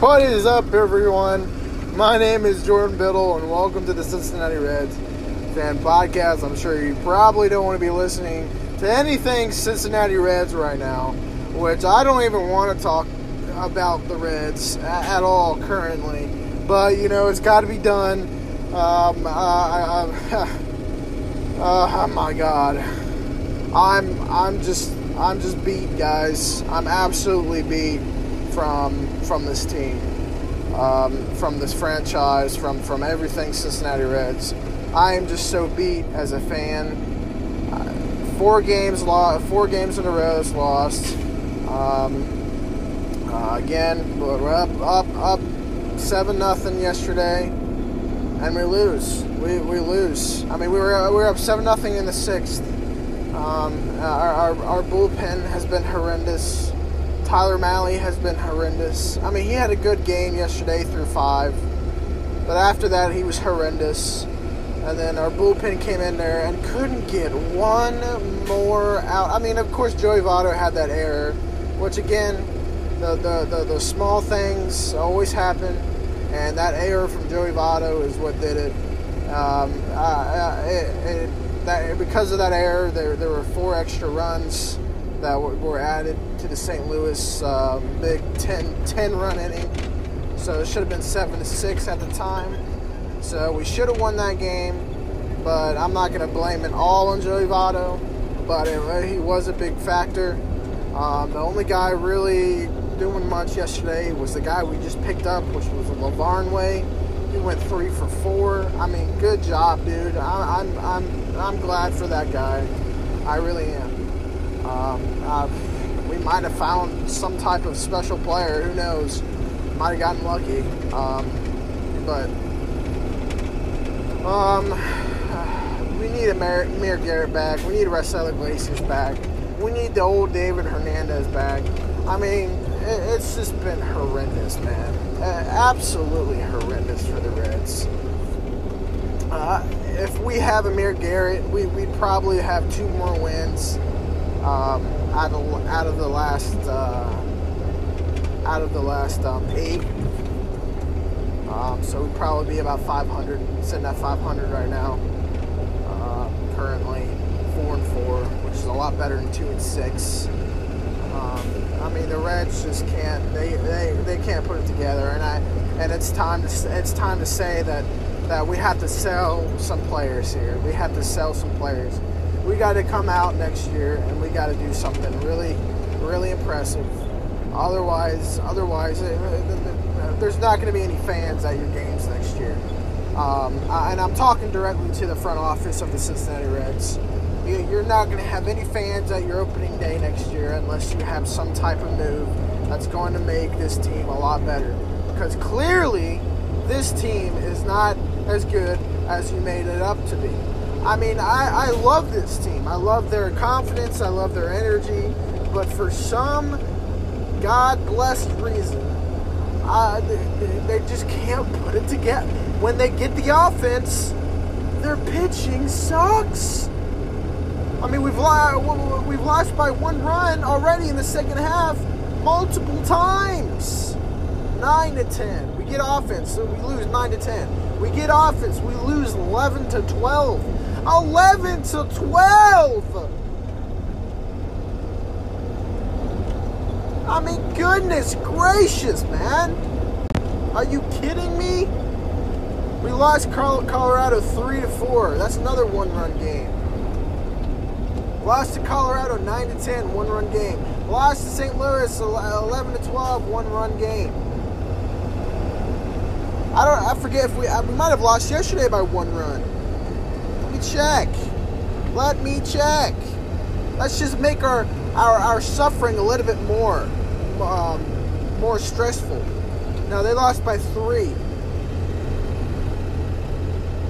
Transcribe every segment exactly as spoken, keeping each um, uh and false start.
What is up, everyone? My name is Jordan Biddle, and welcome to the Cincinnati Reds fan podcast. I'm sure you probably don't want to be listening to anything Cincinnati Reds right now, which I don't even want to talk about the Reds at all currently, but you know, it's got to be done. Um, uh, I, I, uh, oh my God, I'm, I'm just, I'm just beat, guys. I'm absolutely beat from, from this team, um, from this franchise, from, from everything Cincinnati Reds. I am just so beat as a fan. Uh, four games lost, four games in a row is lost. Um, uh, again, we're up, up, up, seven nothing yesterday. And we lose. We we lose. I mean, we were we were up seven nothing in the sixth. Um, our, our our bullpen has been horrendous. Tyler Mahle has been horrendous. I mean, he had a good game yesterday through five, but after that he was horrendous. And then our bullpen came in there and couldn't get one more out. I mean, of course Joey Votto had that error, which again, the the the, the small things always happen. And that error from Joey Votto is what did it. Um, uh, it, it that, because of that error, there there were four extra runs that were, were added to the Saint Louis uh, big ten-run inning. So it should have been seven to six at the time. So we should have won that game. But I'm not going to blame it all on Joey Votto. But it, he was a big factor. Um, the only guy really doing much yesterday was the guy we just picked up, which was Lavarnway. He went three for four. I mean, good job, dude. I, I'm I'm I'm glad for that guy. I really am. Um, uh, we might have found some type of special player. Who knows? Might have gotten lucky. Um, but um, we need Amir, Amir Garrett back. We need Raisel Iglesias back. We need the old David Hernandez back. I mean, it's just been horrendous, man. Uh, absolutely horrendous for the Reds. Uh, if we have Amir Garrett, we, we'd probably have two more wins um, out of out of the last uh, out of the last um, eight. Um, so we'd probably be about five hundred, sitting at five hundred right now. Uh, currently, four and four, which is a lot better than two and six. Um, I mean, the Reds just can't. They, they, they can't put it together, and I and it's time to it's time to say that that we have to sell some players here. We have to sell some players. We got to come out next year, and we got to do something really, really impressive. Otherwise, otherwise, it, it, it, there's not going to be any fans at your games next year. Um, I, and I'm talking directly to the front office of the Cincinnati Reds. You're not going to have any fans at your opening day next year unless you have some type of move that's going to make this team a lot better. Because clearly, this team is not as good as you made it up to be. I mean, I, I love this team. I love their confidence. I love their energy. But for some God-blessed reason, I, they, they just can't put it together. When they get the offense, their pitching sucks. I mean, we've lost, we've lost by one run already in the second half multiple times. nine to ten. We get offense, so we lose nine to ten. We get offense, we lose eleven to twelve. eleven to twelve! I mean, goodness gracious, man. Are you kidding me? We lost Colorado three to four. That's another one-run game. Lost to Colorado nine to ten, one-run game. Lost to Saint Louis eleven to twelve, one-run game. I don't. I forget if we. I, we might have lost yesterday by one run. Let me check. Let me check. Let's just make our our, our suffering a little bit more um, more stressful. Now they lost by three.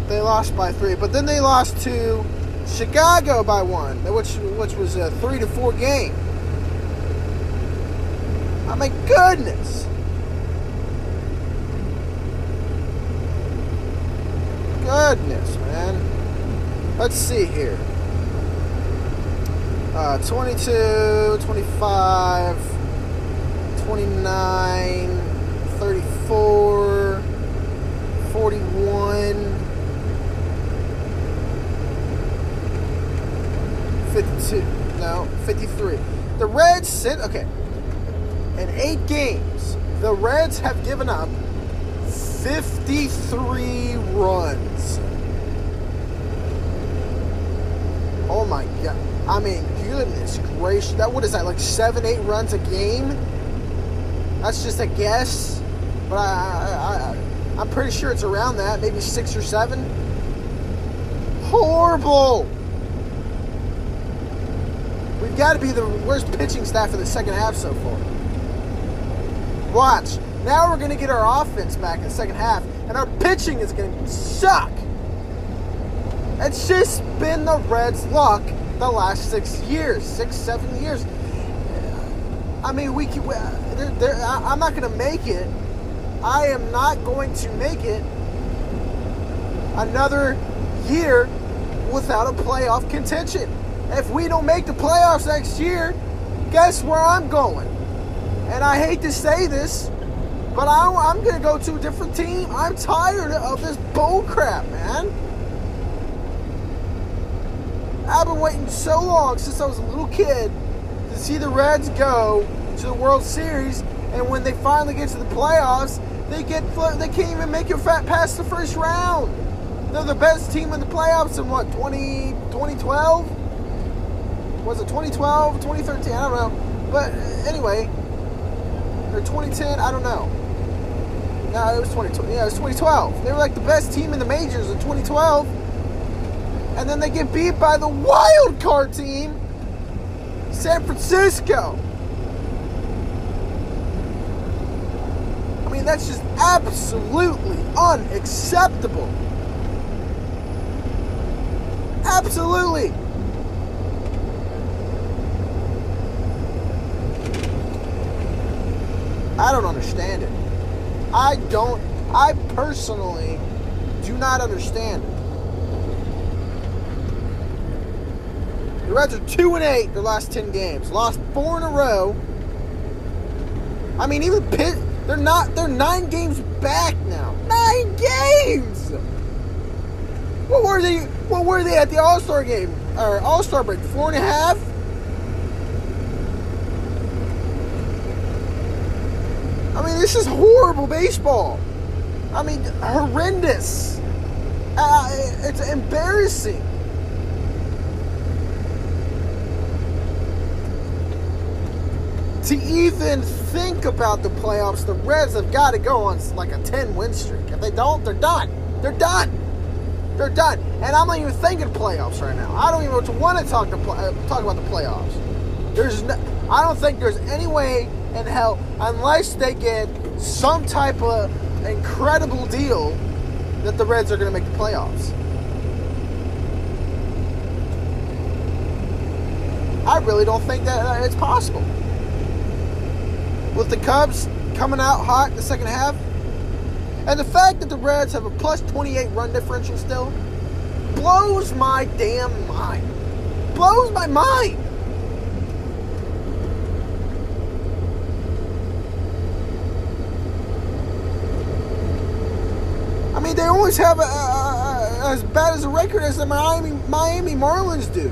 They lost by three, but then they lost to Chicago by one, which which was a three to four game. I mean, goodness, goodness, man. Let's see here. Uh, twenty-two, twenty-five, twenty-nine, thirty-four, forty-one, fifty-two, no, fifty-three. The Reds sit, okay, in eight games, the Reds have given up fifty-three runs. Oh my God. I mean, goodness gracious. That, what is that, like seven, eight runs a game? That's just a guess. But I, I, I, I'm pretty sure it's around that. Maybe six or seven. Horrible. We've got to be the worst pitching staff of the second half so far. Watch. Now we're going to get our offense back in the second half. And our pitching is going to suck. It's just been the Reds' luck the last six years, six, seven years. I mean, we can. They're, they're, I'm not going to make it. I am not going to make it another year without a playoff contention. If we don't make the playoffs next year, guess where I'm going? And I hate to say this, but I, I'm going to go to a different team. I'm tired of this bull crap, man. I've been waiting so long since I was a little kid to see the Reds go to the World Series, and when they finally get to the playoffs, they get they can't even make it past the first round. They're the best team in the playoffs in what, twenty, twenty twelve? Was it twenty twelve, twenty thirteen? I don't know. But anyway, or twenty ten, I don't know. No, it was twenty twelve. Yeah, it was twenty twelve. They were like the best team in the majors in twenty twelve. And then they get beat by the wild card team, San Francisco. I mean, that's just absolutely unacceptable. Absolutely. I don't understand it. I don't, I personally do not understand it. The Reds are two and eight their last ten games. Lost four in a row. I mean, even Pitt, they're not. They're nine games back now. Nine games. What were they? What were they at the All Star game or All Star break? Four and a half. I mean, this is horrible baseball. I mean, horrendous. Uh, it's embarrassing. To even think about the playoffs, the Reds have got to go on like a ten-win streak. If they don't, they're done. They're done. They're done. And I'm not even thinking playoffs right now. I don't even want to talk to talk about the playoffs. There's, no, I don't think there's any way in hell, unless they get some type of incredible deal, that the Reds are going to make the playoffs. I really don't think that it's possible. With the Cubs coming out hot in the second half. And the fact that the Reds have a plus twenty-eight run differential still blows my damn mind. Blows my mind. I mean, they always have a, a, a, as bad as a record as the Miami, Miami Marlins do.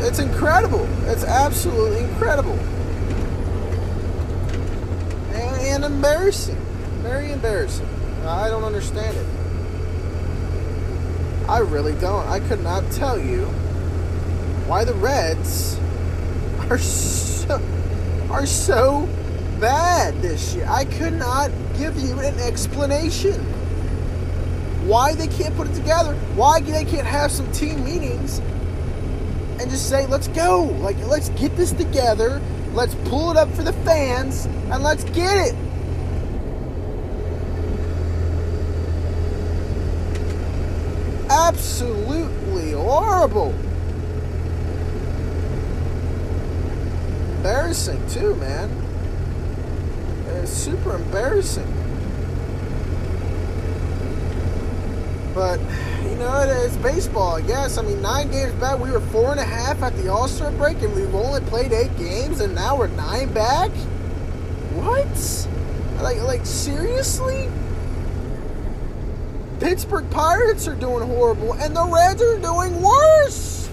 It's incredible. It's absolutely incredible. And, and embarrassing. Very embarrassing. I don't understand it. I really don't. I could not tell you why the Reds are so, are so bad this year. I could not give you an explanation. Why they can't put it together. Why they can't have some team meetings and just say, let's go. Like, let's get this together. Let's pull it up for the fans. And let's get it. Absolutely horrible. Embarrassing, too, man. It's super embarrassing. But, you know, it's baseball, I guess. I mean, nine games back. We were four and a half at the All-Star break, and we've only played eight games, and now we're nine back? What? Like, like seriously? Pittsburgh Pirates are doing horrible, and the Reds are doing worse.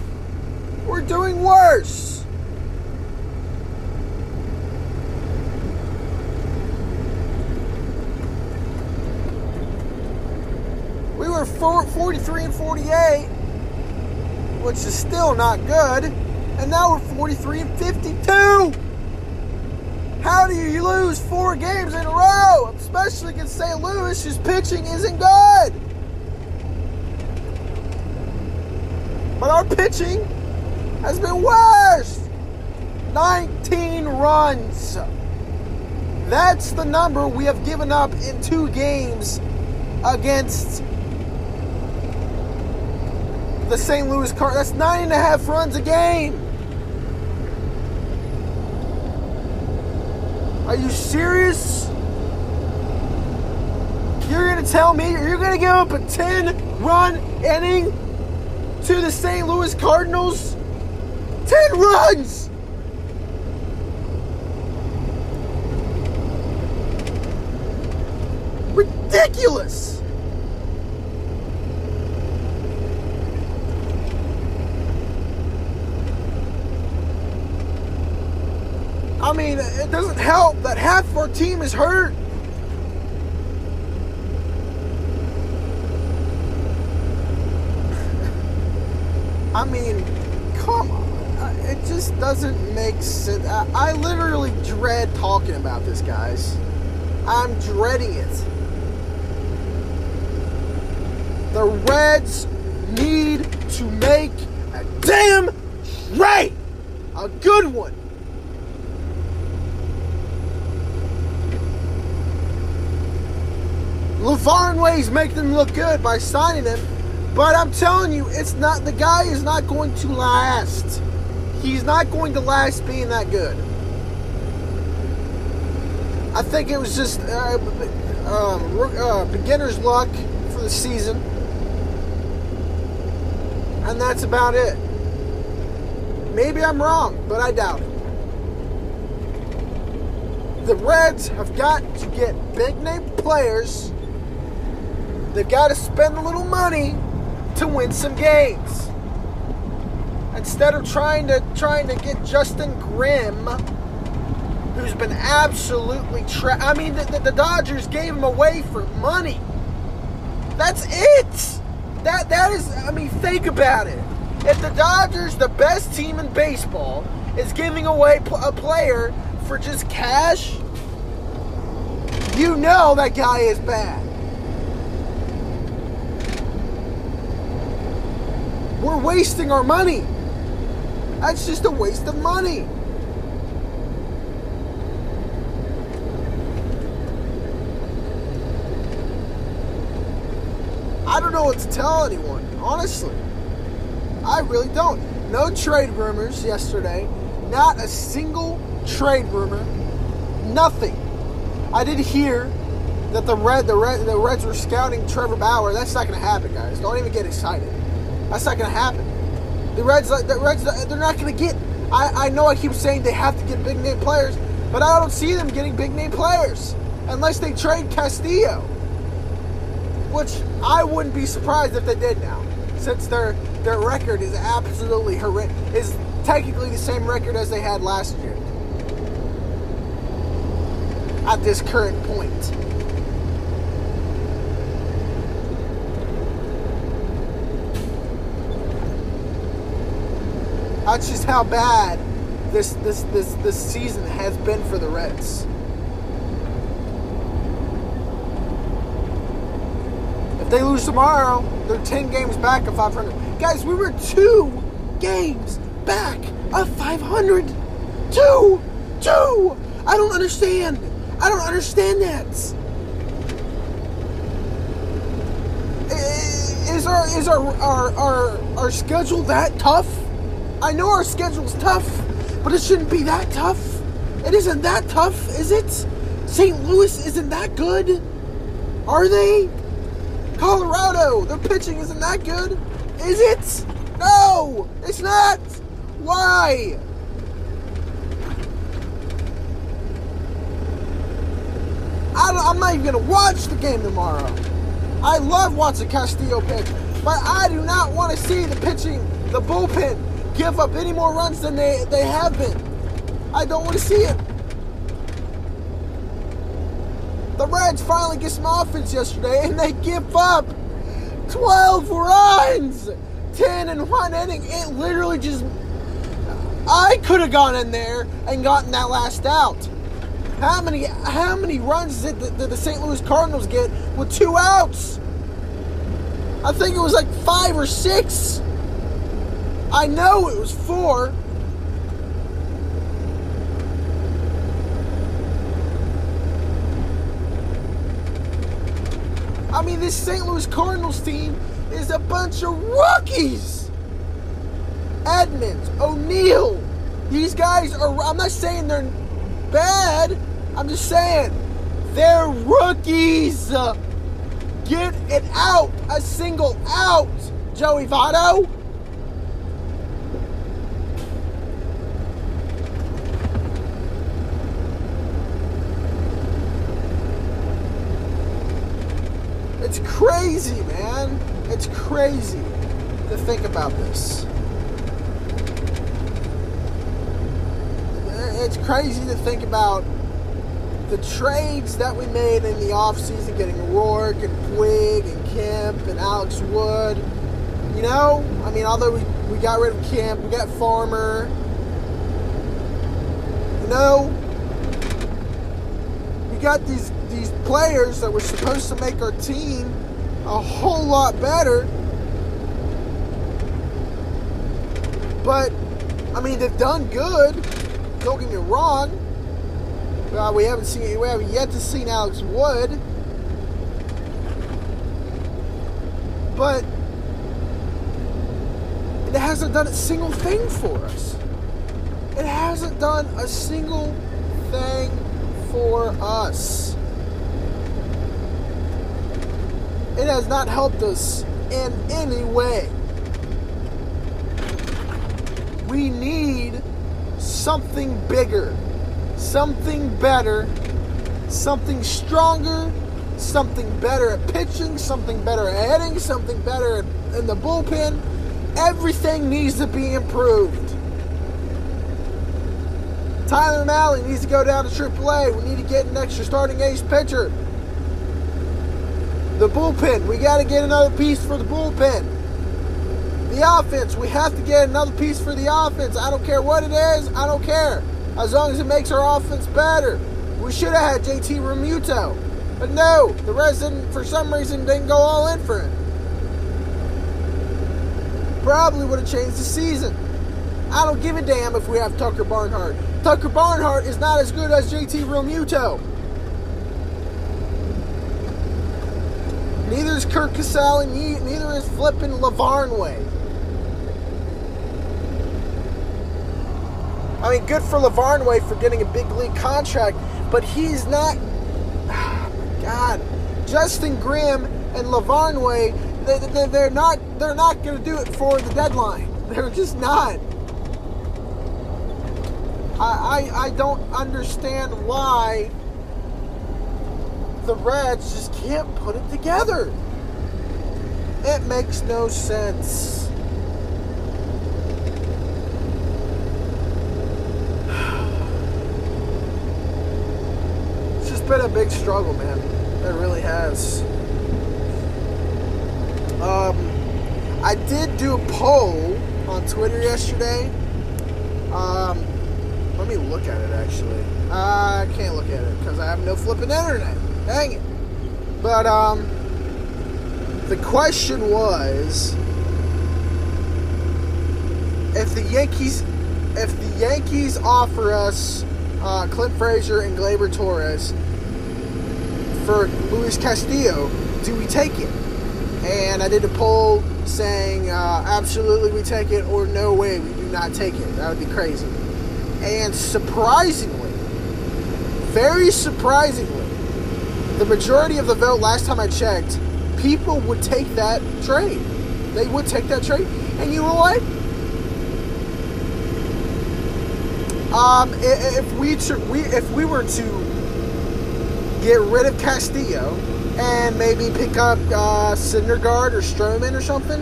We're doing worse. We were forty-three and forty-eight, which is still not good, and now we're forty-three and fifty-two. How do you lose four games in a row, especially against Saint Louis, whose pitching isn't good? But our pitching has been worse. nineteen runs. That's the number we have given up in two games against the Saint Louis Cardinals. That's nine and a half runs a game. Are you serious? You're going to tell me you're going to give up a ten-run inning to the Saint Louis Cardinals? ten runs! Ridiculous! I mean, it doesn't help that half of our team is hurt. I mean, come on. It just doesn't make sense. I, I literally dread talking about this, guys. I'm dreading it. The Reds need to make a damn trade. A good one. Lavarnway's making them look good by signing him, but I'm telling you, it's not. The guy is not going to last. He's not going to last being that good. I think it was just uh, um, uh, beginner's luck for the season, and that's about it. Maybe I'm wrong, but I doubt it. The Reds have got to get big-name players. They've got to spend a little money to win some games. Instead of trying to trying to get Justin Grimm, who's been absolutely trash. I mean, the, the, the Dodgers gave him away for money. That's it. That that is. I mean, think about it. If the Dodgers, the best team in baseball, is giving away a player for just cash, you know that guy is bad. We're wasting our money. That's just a waste of money. I don't know what to tell anyone, honestly. I really don't. No trade rumors yesterday. Not a single trade rumor. Nothing. I did hear that the Red, the Red, the Reds were scouting Trevor Bauer. That's not going to happen, guys. Don't even get excited. That's not going to happen. The Reds, the Reds, they're not going to get. I, I know I keep saying they have to get big name players, but I don't see them getting big name players unless they trade Castillo, which I wouldn't be surprised if they did now, since their their record is absolutely horrendous. Is technically the same record as they had last year at this current point. That's just how bad this this this this season has been for the Reds. If they lose tomorrow, they're ten games back of five hundred. Guys, we were two games back of five hundred. Two, two. I don't understand. I don't understand that. Is our is our our our, our schedule that tough? I know our schedule's tough, but it shouldn't be that tough. It isn't that tough, is it? Saint Louis isn't that good, are they? Colorado, their pitching isn't that good, is it? No, it's not. Why? I don't, I'm not even gonna watch the game tomorrow. I love watching Castillo pitch, but I do not want to see the pitching, the bullpen, give up any more runs than they, they have been. I don't want to see it. The Reds finally get some offense yesterday, and they give up twelve runs, ten in one inning. It literally just, I could have gone in there and gotten that last out. How many how many runs did the, did the Saint Louis Cardinals get with two outs? I think it was like five or six. I know it was four. I mean, this Saint Louis Cardinals team is a bunch of rookies. Edmonds, O'Neill, these guys are, I'm not saying they're bad. I'm just saying, they're rookies. Get it out. A single out, Joey Votto. It's crazy, man. It's crazy to think about this. It's crazy to think about the trades that we made in the offseason, getting Roark and Puig and Kemp and Alex Wood. You know, I mean, although we, we got rid of Kemp, we got Farmer. You know, we got these, these players that were supposed to make our team a whole lot better. But, I mean, they've done good. Don't get me wrong. Uh, we haven't seen. We haven't yet to see Alex Wood, but it hasn't done a single thing for us. It hasn't done a single thing for us. It has not helped us in any way. We need something bigger, something better, something stronger, something better at pitching, something better at hitting, something better in the bullpen. Everything needs to be improved. Tyler Mahle needs to go down to triple A. We need to get an extra starting ace pitcher. The bullpen, we got to get another piece for the bullpen. The offense, we have to get another piece for the offense. I don't care what it is. I don't care. As long as it makes our offense better. We should have had J T. Realmuto. But no, the Reds didn't, for some reason, didn't go all in for him. Probably would have changed the season. I don't give a damn if we have Tucker Barnhart. Tucker Barnhart is not as good as J T. Realmuto. Neither is Kirk Cassell, and neither is flipping Lavarnway. I mean, good for Lavarnway for getting a big league contract, but he's not... Oh my God. Justin Grimm and Lavarnway, they, they, they're not, they're not going to do it for the deadline. They're just not. I, I, I don't understand why the Reds just can't put it together. It makes no sense. Been a big struggle, man. It really has. Um, I did do a poll on Twitter yesterday. Um, let me look at it, actually. Uh, I can't look at it because I have no flipping internet. Dang it. But, um, the question was, if the Yankees, if the Yankees offer us uh, Clint Frazier and Gleyber Torres for Luis Castillo, do we take it? And I did a poll saying, uh, absolutely we take it, or no way we do not take it. That would be crazy. And surprisingly, very surprisingly, the majority of the vote last time I checked, people would take that trade. They would take that trade. And you know what? Um, if we tr- we if we were to get rid of Castillo and maybe pick up uh, Syndergaard or Stroman or something,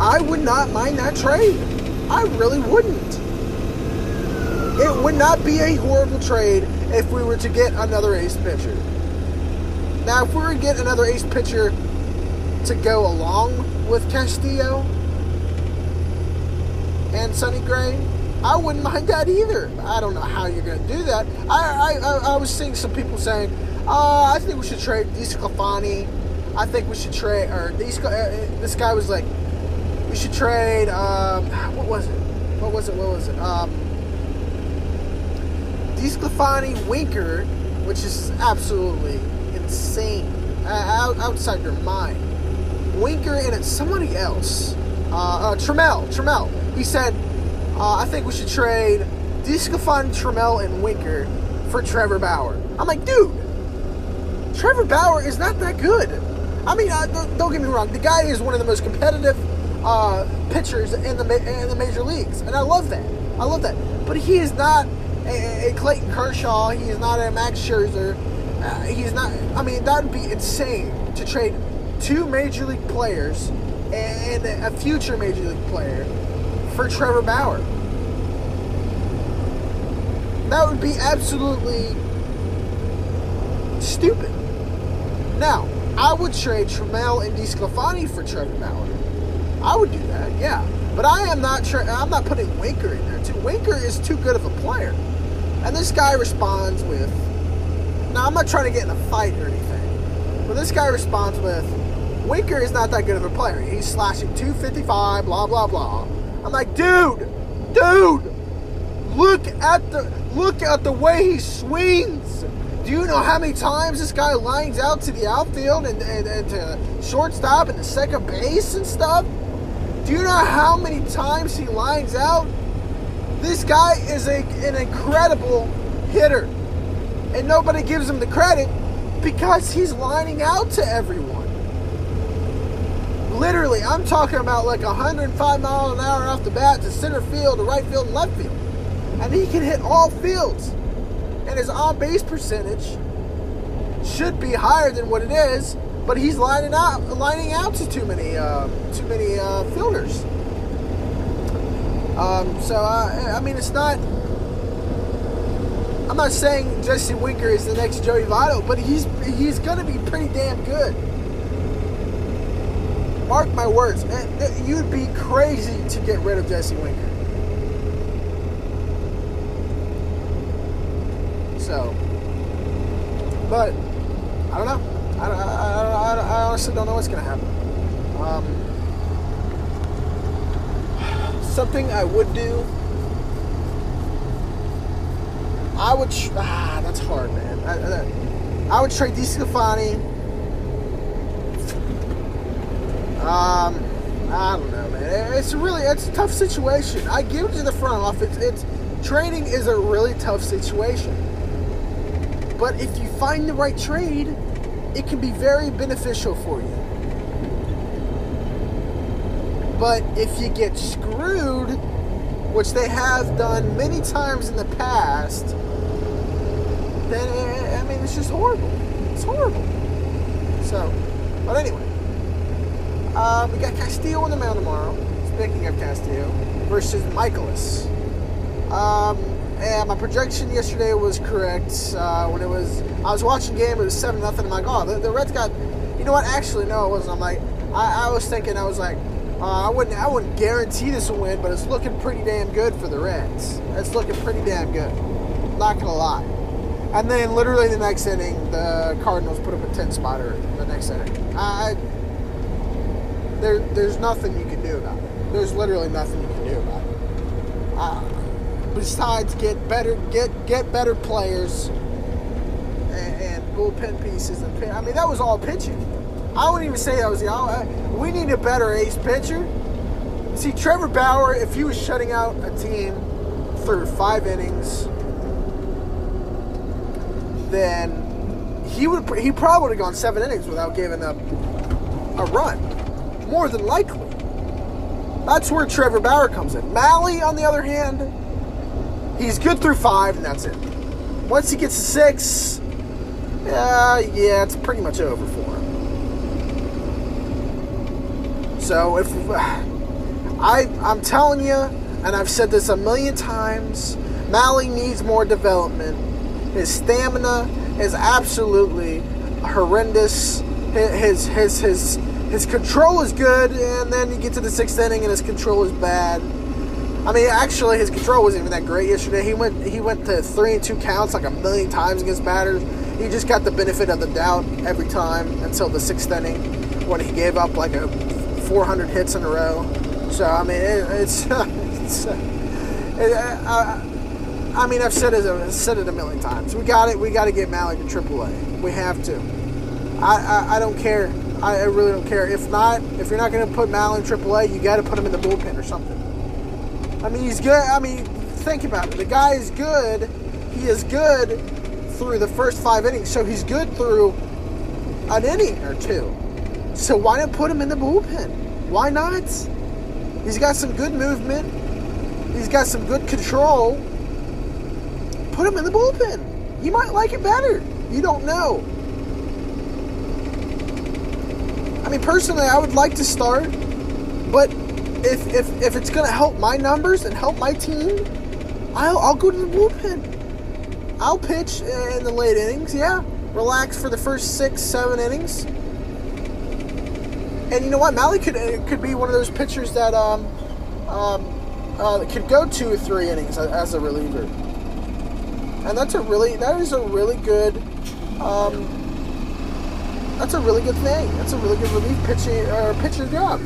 I would not mind that trade. I really wouldn't. It would not be a horrible trade if we were to get another ace pitcher. Now, if we were to get another ace pitcher to go along with Castillo and Sonny Gray, I wouldn't mind that either. I don't know how you're going to do that. I, I I was seeing some people saying, uh, I think we should trade DeSclafani. I think we should trade, or DeSclafani, this guy was like, we should trade, um, what was it? What was it? What was it? Um, DeSclafani, Winker, which is absolutely insane, uh, outside your mind. Winker, and it's somebody else. Uh, uh, Trammell, Trammell. He said, Uh, I think we should trade DeSclafani, Trammell, and Winker for Trevor Bauer. I'm like, dude, Trevor Bauer is not that good. I mean, I, don't, don't get me wrong. The guy is one of the most competitive uh, pitchers in the in the major leagues, and I love that. I love that. But he is not a, a Clayton Kershaw. He is not a Max Scherzer. Uh, he is not. I mean, that would be insane to trade two major league players and a future major league player for Trevor Bauer. That would be absolutely stupid. Now, I would trade Trammell and DeSclafani for Trevor Bauer. I would do that, yeah. But I am not tra- I'm not putting Winker in there too. Winker is too good of a player. And this guy responds with, now I'm not trying to get in a fight or anything, but this guy responds with, Winker is not that good of a player. He's slashing two fifty-five, blah, blah, blah. I'm like, dude, dude, look at the look at the way he swings. Do you know how many times this guy lines out to the outfield and, and, and to shortstop and to second base and stuff? Do you know how many times he lines out? This guy is a, an incredible hitter, and nobody gives him the credit because he's lining out to everyone. Literally, I'm talking about like one hundred five miles an hour off the bat to center field, to right field, and left field. And he can hit all fields. And his on-base percentage should be higher than what it is, but he's lining out, lining out to too many, uh, too many uh, fielders. Um, so, uh, I mean, it's not... I'm not saying Jesse Winker is the next Joey Votto, but he's he's going to be pretty damn good. Mark my words, you'd be crazy to get rid of Jesse Winker. So, but I don't know. I, don't, I, don't, I honestly don't know what's going to happen. Um, something I would do, I would. Tr- ah, that's hard, man. I, I, I would trade DeSclafani. Um, I don't know, man. It's really, it's a tough situation. I give it to the front office. It's, it's trading is a really tough situation. But if you find the right trade, it can be very beneficial for you. But if you get screwed, which they have done many times in the past, then, I mean, it's just horrible. It's horrible. So, but anyway. Uh, we got Castillo on the mound tomorrow. Speaking of Castillo versus Michaelis, um, and my projection yesterday was correct. Uh, when it was, I was watching game. It was seven nothing. I'm like, oh, the, the Reds got. You know what? Actually, no, it wasn't. I'm like, I, I was thinking. I was like, uh, I wouldn't. I wouldn't guarantee this will win, but it's looking pretty damn good for the Reds. It's looking pretty damn good. Not gonna lie. And then literally the next inning, the Cardinals put up a ten spotter. The next inning, I. There, there's nothing you can do about it. There's literally nothing you can do about it. Uh, besides, get better, get get better players and, and bullpen pieces. And I mean, that was all pitching. I wouldn't even say that was the. I, we need a better ace pitcher. See, Trevor Bauer, if he was shutting out a team through five innings, then he would he probably would have gone seven innings without giving up a run, more than likely. That's where Trevor Bauer comes in. Mahle, on the other hand, he's good through five, and that's it. Once he gets to six, uh, yeah, it's pretty much over for him. So if I, I'm telling you, and I've said this a million times, Mahle needs more development. His stamina is absolutely horrendous. His his his his control is good, and then you get to the sixth inning, and his control is bad. I mean, actually, his control wasn't even that great yesterday. He went he went to three and two counts like a million times against batters. He just got the benefit of the doubt every time until the sixth inning, when he gave up like a four hundred hits in a row. So I mean, it, it's, it's it, I, I mean, I've said it I've said it a million times. We got it. We got to get Mahle to triple A. We have to. I, I, I don't care. I, I really don't care. If not, if you're not going to put Mahle in triple A, you got to put him in the bullpen or something. I mean, he's good. I mean, think about it. The guy is good. He is good through the first five innings, so he's good through an inning or two. So why not put him in the bullpen? Why not? He's got some good movement. He's got some good control. Put him in the bullpen. You might like it better. You don't know. I mean, personally, I would like to start, but if if, if it's going to help my numbers and help my team, I'll, I'll go to the bullpen. I'll pitch in the late innings, yeah. Relax for the first six, seven innings. And you know what? Mahle could could be one of those pitchers that um, um, uh, could go two or three innings as a reliever. And that's a really, that is a really good, um, that's a really good thing. That's a really good relief pitching or pitcher job.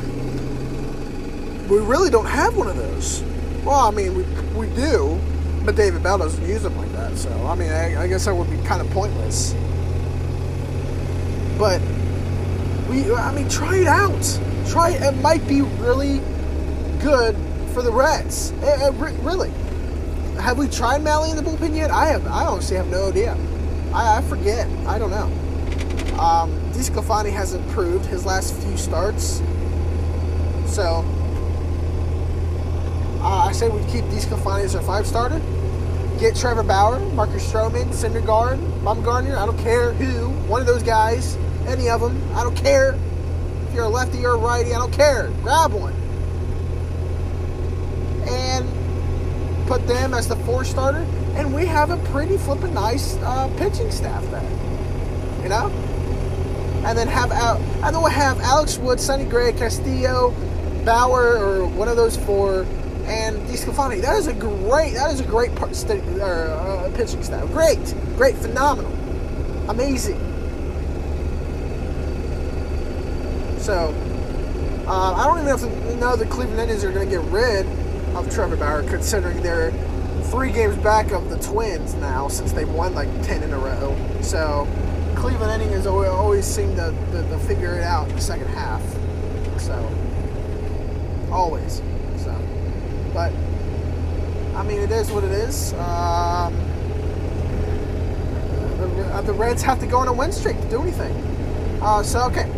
We really don't have one of those. Well, I mean, we we do, but David Bell doesn't use them like that. So, I mean, I, I guess that would be kind of pointless. But we, I mean, try it out. Try it. It might be really good for the Reds. It, it, really. Have we tried Mahle in the bullpen yet? I have. I honestly have no idea. I, I forget. I don't know. Um, DeSclafani has improved his last few starts. So, uh, I said we'd keep DeSclafani as our five-starter. Get Trevor Bauer, Marcus Stroman, Syndergaard, Bumgarner. I don't care who. One of those guys. Any of them. I don't care. If you're a lefty or a righty, I don't care. Grab one. And put them as the four starter, and we have a pretty flippin' nice uh, pitching staff there, you know. And then have out, I don't have Alex Wood, Sonny Gray, Castillo, Bauer, or one of those four, and DeSclafani. That is a great, that is a great part, st- or, uh, pitching staff. Great, great, phenomenal, amazing. So uh, I don't even know if the, know the Cleveland Indians are going to get rid of Trevor Bauer, considering they're three games back of the Twins now since they've won like ten in a row. So Cleveland Indians always, always seem to, to, to figure it out in the second half. So always. So, but I mean, it is what it is. Um, the, the Reds have to go on a win streak to do anything. Uh, so okay,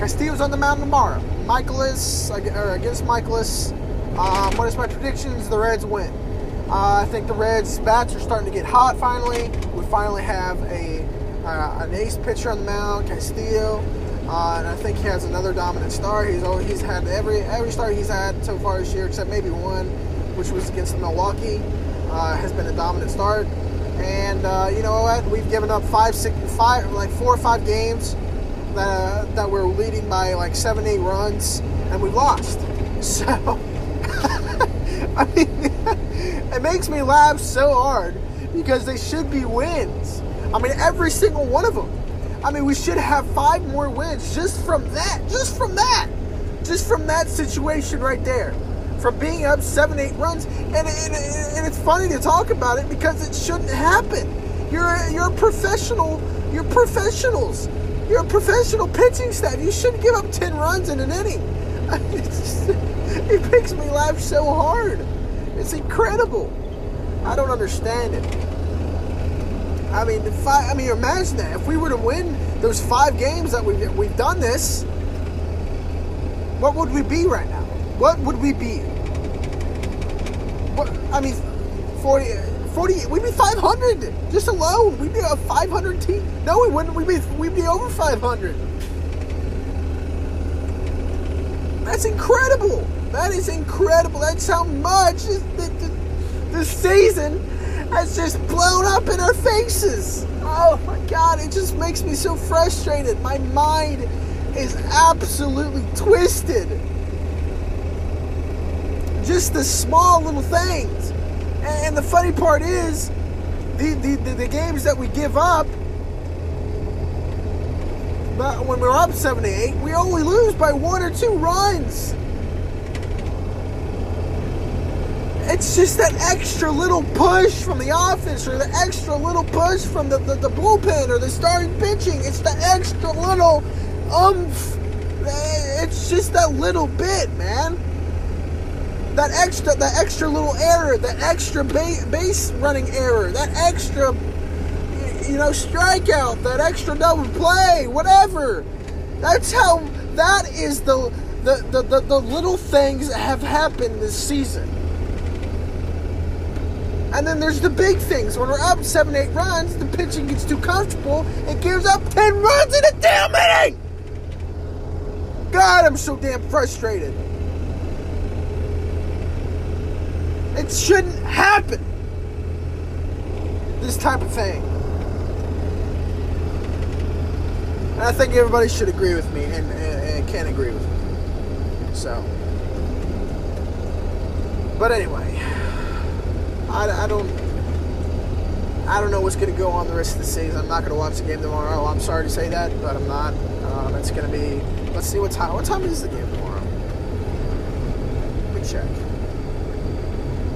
Castillo's on the mound tomorrow. Michaelis or against Michaelis. Um, what is my predictions? The Reds win. Uh, I think the Reds' bats are starting to get hot finally. We finally have a uh, an ace pitcher on the mound, Castillo, uh, and I think he has another dominant start. He's always, he's had every every start he's had so far this year, except maybe one, which was against Milwaukee, uh, has been a dominant start. And uh, you know what? We've given up five, six, five, like four or five games that uh, that we're leading by like seven, eight runs, and we've lost. So. I mean, it makes me laugh so hard because they should be wins. I mean, every single one of them. I mean, we should have five more wins just from that, just from that, just from that situation right there, from being up seven, eight runs. And, and, and it's funny to talk about it because it shouldn't happen. You're a, you're a professional. You're professionals. You're a professional pitching staff. You shouldn't give up ten runs in an inning. I mean, it's just, it makes me laugh so hard. It's incredible. I don't understand it. I mean, five, I mean, imagine that. If we were to win those five games that we've, we've done this, what would we be right now? What would we be? What, I mean, forty, forty, we'd be five hundred just alone. We'd be a five hundred team. No, we wouldn't. We'd be, we'd be over five hundred. That's incredible. That is incredible. That's how much this season has just blown up in our faces. Oh my God, it just makes me so frustrated. My mind is absolutely twisted. Just the small little things. And the funny part is, the, the, the, the games that we give up, but when we're up seven to eight, we only lose by one or two runs. It's just that extra little push from the offense, or the extra little push from the, the, the bullpen, or the starting pitching. It's the extra little umph. It's just that little bit, man. That extra, that extra little error, that extra ba- base running error, that extra, you know, strikeout, that extra double play, whatever. That's how, that is the the, the, the the little things that have happened this season. And then there's the big things. When we're up seven, eight runs, the pitching gets too comfortable. It gives up ten runs in a damn inning! God, I'm so damn frustrated. It shouldn't happen. This type of thing. And I think everybody should agree with me and, and, and can agree with me. So. But anyway. I, I don't... I don't know what's going to go on the rest of the season. I'm not going to watch the game tomorrow. I'm sorry to say that, but I'm not. Um, it's going to be... Let's see what time... What time is the game tomorrow? Let me check.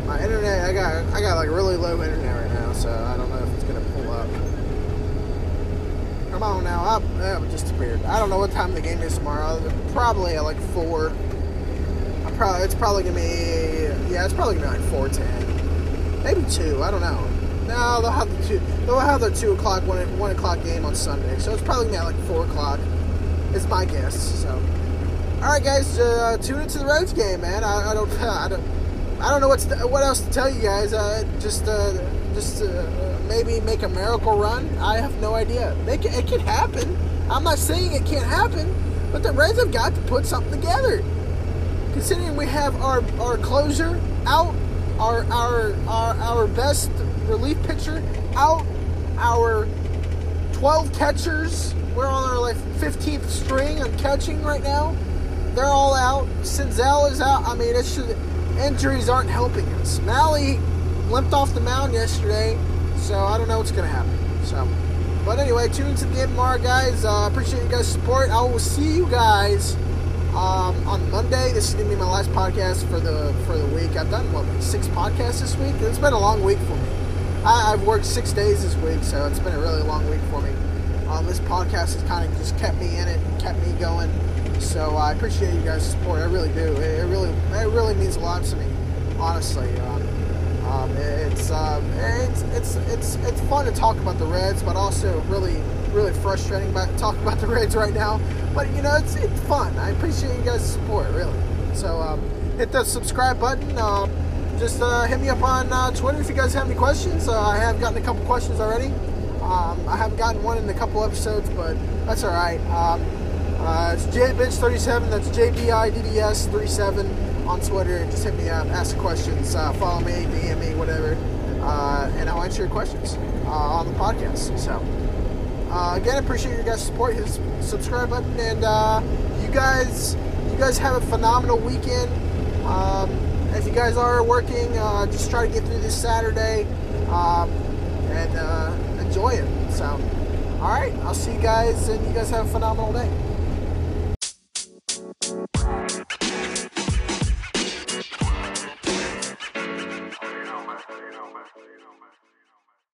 My internet... I got, I got like really low internet right now, so I don't know if it's going to pull up. Come on now, up. That was just weird. I don't know what time the game is tomorrow. Probably at like four. I'm probably it's probably gonna be yeah, it's probably gonna be like four ten, maybe two. I don't know. No, they'll have the two. They'll have their two o'clock one one o'clock game on Sunday, so it's probably gonna be at like four o'clock. It's my guess. So, all right, guys, uh, tune into the Reds game, man. I, I don't, I don't, I don't know what's what else to tell you guys. Uh, just, uh, just. Uh, Maybe make a miracle run. I have no idea. It can, it can happen. I'm not saying it can't happen, but the Reds have got to put something together. Considering we have our, our closer out, our, our our our best relief pitcher out, our twelve catchers. We're on our like fifteenth string on catching right now. They're all out. Senzel is out. I mean, it's just, injuries aren't helping us. Mahle limped off the mound yesterday. So, I don't know what's going to happen. So, but anyway, tune into the game tomorrow, guys. I uh, appreciate you guys' support. I will see you guys um, on Monday. This is going to be my last podcast for the for the week. I've done, what, like six podcasts this week? It's been a long week for me. I, I've worked six days this week, so it's been a really long week for me. Um, this podcast has kind of just kept me in it and kept me going. So, I uh, appreciate you guys' support. I really do. It, it really it really means a lot to me, honestly. Um, Um, it's, um, it's it's it's it's fun to talk about the Reds, but also really really frustrating about talking about the Reds right now. But you know, it's it's fun. I appreciate you guys' support, really. So um, hit the subscribe button. Uh, just uh, hit me up on uh, Twitter if you guys have any questions. Uh, I have gotten a couple questions already. Um, I haven't gotten one in a couple episodes, but that's all right. Um, uh, it's J B I D D S three seven. That's J B I D D S three seven. On Twitter, just hit me up, ask questions, uh, follow me, D M me, whatever, uh, and I'll answer your questions uh, on the podcast. So, uh, again, I appreciate your guys' support. Hit the subscribe button, and uh, you guys, you guys have a phenomenal weekend. Um, if you guys are working, uh, just try to get through this Saturday um, and uh, enjoy it. So, all right, I'll see you guys, and you guys have a phenomenal day.